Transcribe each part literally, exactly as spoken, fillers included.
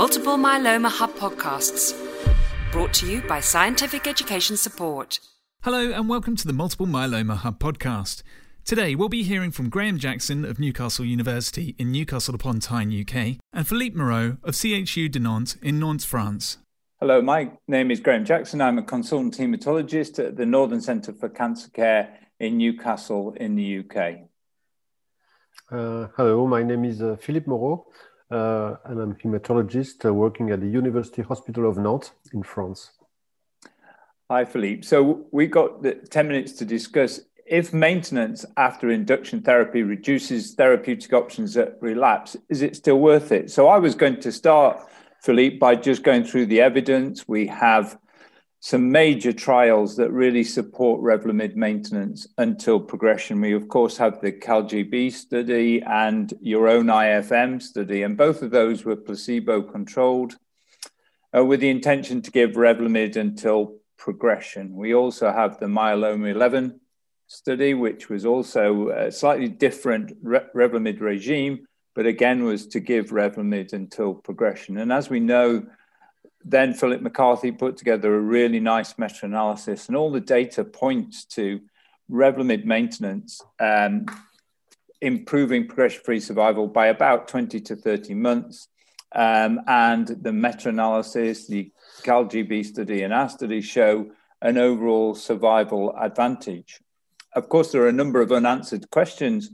Multiple Myeloma Hub Podcasts, brought to you by Scientific Education Support. Hello and welcome to the Multiple Myeloma Hub Podcast. Today we'll be hearing from Graham Jackson of Newcastle University in Newcastle upon Tyne, U K, and Philippe Moreau of C H U de Nantes in Nantes, France. Hello, my name is Graham Jackson. I'm a consultant haematologist at the Northern Centre for Cancer Care in Newcastle in the U K. Uh, hello, my name is uh, Philippe Moreau, uh, and I'm a hematologist uh, working at the University Hospital of Nantes in France. Hi, Philippe. So we've got the ten minutes to discuss if maintenance after induction therapy reduces therapeutic options at relapse, is it still worth it? So I was going to start, Philippe, by just going through the evidence. We have some major trials that really support Revlimid maintenance until progression. We, of course, have the CalGB study and your own I F M study, and both of those were placebo-controlled uh, with the intention to give Revlimid until progression. We also have the Myeloma eleven study, which was also a slightly different Re- Revlimid regime, but again was to give Revlimid until progression. And as we know, then Philip McCarthy put together a really nice meta-analysis, and all the data points to Revlimid maintenance um, improving progression-free survival by about twenty to thirty months. Um, and the meta-analysis, the CalGB study and our study show an overall survival advantage. Of course, there are a number of unanswered questions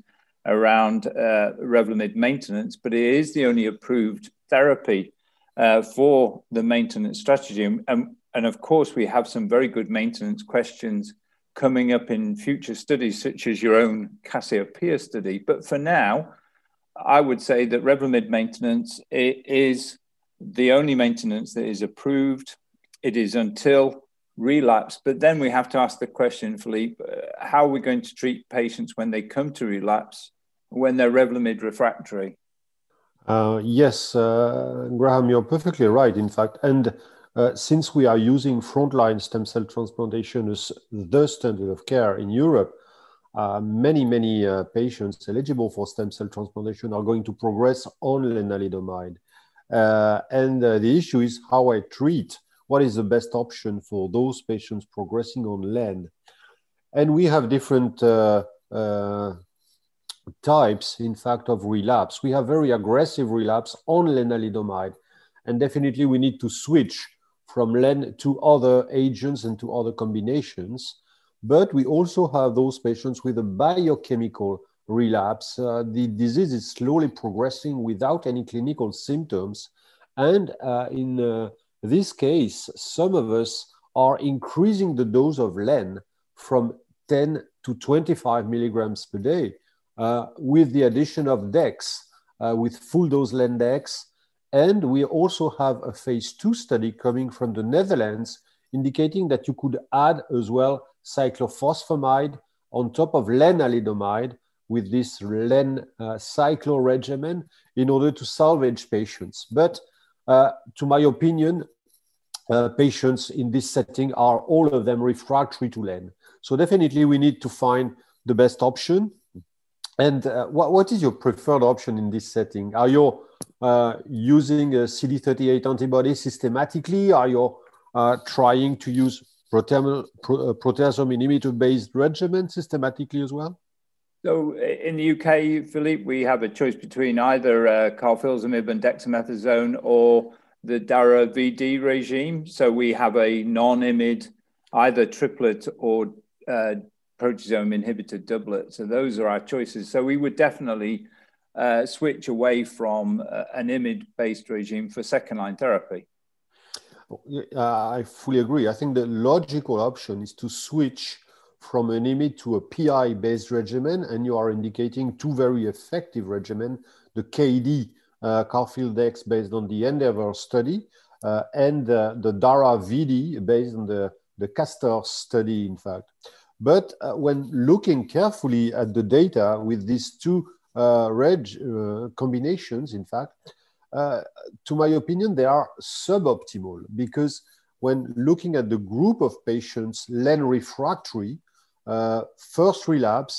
around uh, Revlimid maintenance, but it is the only approved therapy Uh, for the maintenance strategy. And, and of course, we have some very good maintenance questions coming up in future studies, such as your own Cassiopeia study. But for now, I would say that Revlimid maintenance is the only maintenance that is approved. It is until relapse. But then we have to ask the question, Philippe, how are we going to treat patients when they come to relapse, when they're Revlimid refractory? Uh, yes, uh, Graham, you're perfectly right, in fact. And uh, since we are using frontline stem cell transplantation as the standard of care in Europe, uh, many, many uh, patients eligible for stem cell transplantation are going to progress on lenalidomide. Uh, and uh, the issue is how I treat, what is the best option for those patients progressing on L E N. And we have different uh, uh, types, in fact, of relapse. We have very aggressive relapse on lenalidomide, and definitely we need to switch from L E N to other agents and to other combinations. But we also have those patients with a biochemical relapse. Uh, the disease is slowly progressing without any clinical symptoms. And uh, in uh, this case, some of us are increasing the dose of L E N from ten to twenty-five milligrams per day, Uh, with the addition of DEX, uh, with full dose L E N DEX. And we also have a phase two study coming from the Netherlands indicating that you could add as well cyclophosphamide on top of lenalidomide with this L E N uh, cyclo regimen in order to salvage patients. But uh, to my opinion, uh, patients in this setting are all of them refractory to L E N. So definitely we need to find the best option. And uh, what, what is your preferred option in this setting? Are you uh, using a C D thirty-eight antibody systematically? Are you uh, trying to use proteasome inhibitor-based regimen systematically as well? So in the U K, Philippe, we have a choice between either uh, carfilzomib and dexamethasone or the DARA-V D regime. So we have a non-I M I D, either triplet or uh proteasome inhibitor doublet. So those are our choices. So we would definitely uh, switch away from uh, an I M I D-based regime for second-line therapy. Uh, I fully agree. I think the logical option is to switch from an I M I D to a P I-based regimen, and you are indicating two very effective regimen, the K D, uh, Carfilzex based on the Endeavor study, uh, and uh, the DARA-V D based on the, the CASTOR study, in fact. But uh, when looking carefully at the data with these two uh, reg uh, combinations, in fact, uh, to my opinion, they are suboptimal, because when looking at the group of patients, L E N refractory, uh, first relapse,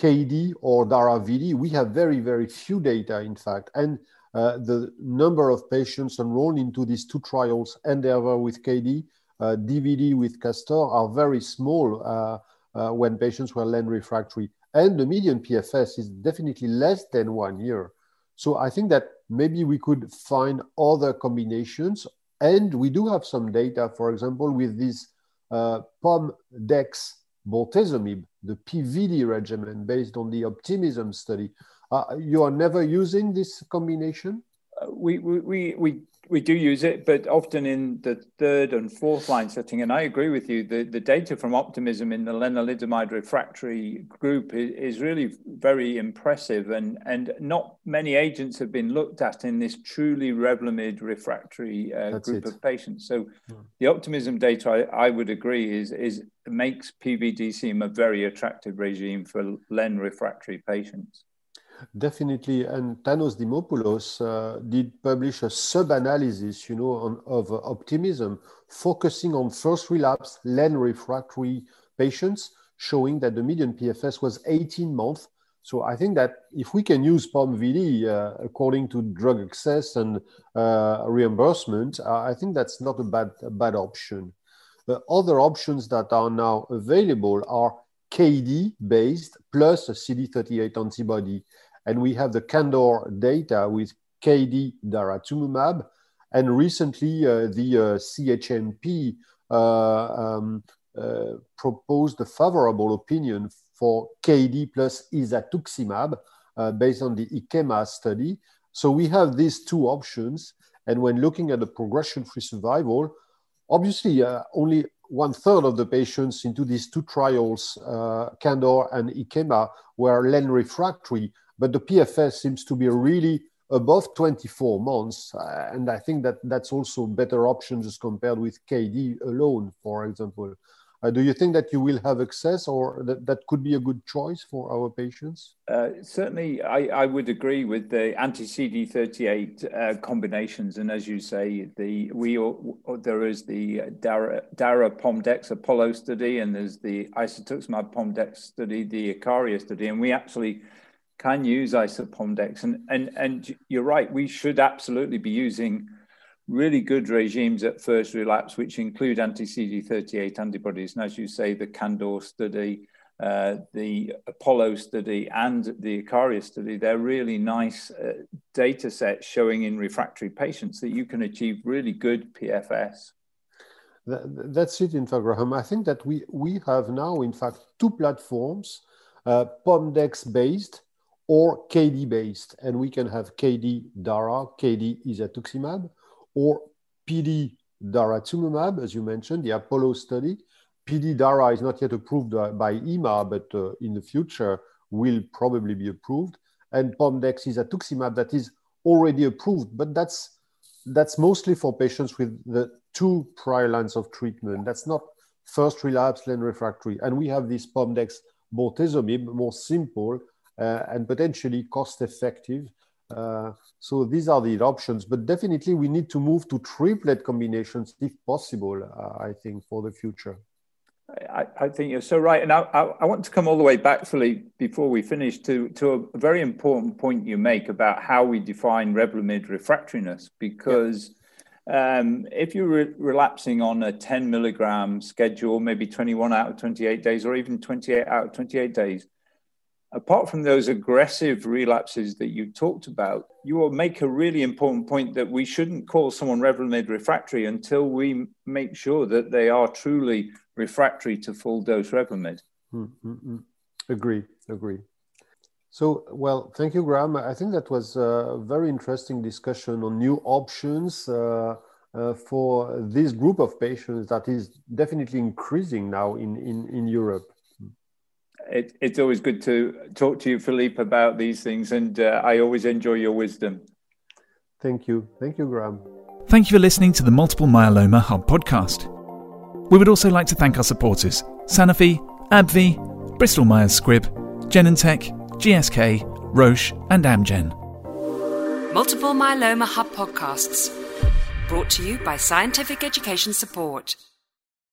K D or DARA-V D, we have very, very few data, in fact. And uh, the number of patients enrolled into these two trials, Endeavor with K D, uh, D V D with CASTOR, are very small uh, uh, when patients were L E N refractory. And the median P F S is definitely less than one year. So I think that maybe we could find other combinations. And we do have some data, for example, with this uh, POM-DEX bortezomib, the P V D regimen based on the OPTIMISMM study. Uh, you are never using this combination? Uh, we, we, we, we, we do use it, but often in the third and fourth line setting. And I agree with you, the, the data from OPTIMISMM in the lenalidomide refractory group is, is really very impressive. And, and not many agents have been looked at in this truly Revlimid refractory uh, group it. of patients. So yeah. the OPTIMISMM data, I, I would agree, is, is makes P V D seem a very attractive regime for L E N refractory patients. Definitely, and Thanos Dimopoulos uh, did publish a sub-analysis, you know, on, of uh, OPTIMISMM, focusing on first relapse L E N refractory patients, showing that the median P F S was eighteen months. So I think that if we can use POM V D uh, according to drug access and uh, reimbursement, uh, I think that's not a bad, a bad option. The other options that are now available are K D-based plus a C D thirty-eight antibody. And we have the CANDOR data with K D daratumumab, and recently uh, the uh, C H M P uh, um, uh, proposed a favorable opinion for K D plus isatuximab uh, based on the Ikema study. So we have these two options, and when looking at the progression-free survival, obviously uh, only one third of the patients into these two trials, uh, CANDOR and Ikema, were L E N refractory, but the P F S seems to be really above twenty-four months. Uh, and I think that that's also better options as compared with K D alone, for example. Uh, do you think that you will have access, or that, that could be a good choice for our patients? Uh, certainly, I, I would agree with the anti-C D thirty-eight uh, combinations. And as you say, the we all, there is the DARA, DARA POM-DEX Apollo study, and there's the isatuximab POM-DEX study, the ICARIA study, and we actually can use isapomdex. And, and, and you're right, we should absolutely be using really good regimes at first relapse, which include anti-C D thirty-eight antibodies. And as you say, the CANDOR study, uh, the Apollo study, and the ICARIA study, they're really nice uh, data sets showing in refractory patients that you can achieve really good P F S. That, that's it, in fact, Graham. I think that we, we have now, in fact, two platforms, uh, POMDEX-based or K D-based. And we can have K D-DARA, K D-isatuximab, or P D-daratumumab, as you mentioned, the Apollo study. P D-DARA is not yet approved by E M A, but uh, in the future will probably be approved. And POMDEX-isatuximab, that is already approved, but that's, that's mostly for patients with the two prior lines of treatment. That's not first relapse L E N refractory. And we have this POMDEX-bortezomib, more simple, Uh, and potentially cost-effective. Uh, so these are the options, but definitely we need to move to triplet combinations if possible, uh, I think, for the future. I, I think you're so right. And I, I, I want to come all the way back, Philippe, before we finish, to, to a very important point you make about how we define Revlimid refractoriness, because yeah. um, if you're re relapsing on a ten milligram schedule, maybe twenty-one out of twenty-eight days, or even twenty-eight out of twenty-eight days, apart from those aggressive relapses that you talked about, you will make a really important point that we shouldn't call someone Revlimid refractory until we make sure that they are truly refractory to full-dose Revlimid. Mm-hmm. Agree, agree. So, well, thank you, Graham. I think that was a very interesting discussion on new options uh, uh, for this group of patients that is definitely increasing now in, in, in Europe. It, it's always good to talk to you, Philippe, about these things, and uh, I always enjoy your wisdom. Thank you. Thank you, Graham. Thank you for listening to the Multiple Myeloma Hub podcast. We would also like to thank our supporters, Sanofi, AbbVie, Bristol Myers Squibb, Genentech, G S K, Roche and Amgen. Multiple Myeloma Hub podcasts, brought to you by Scientific Education Support.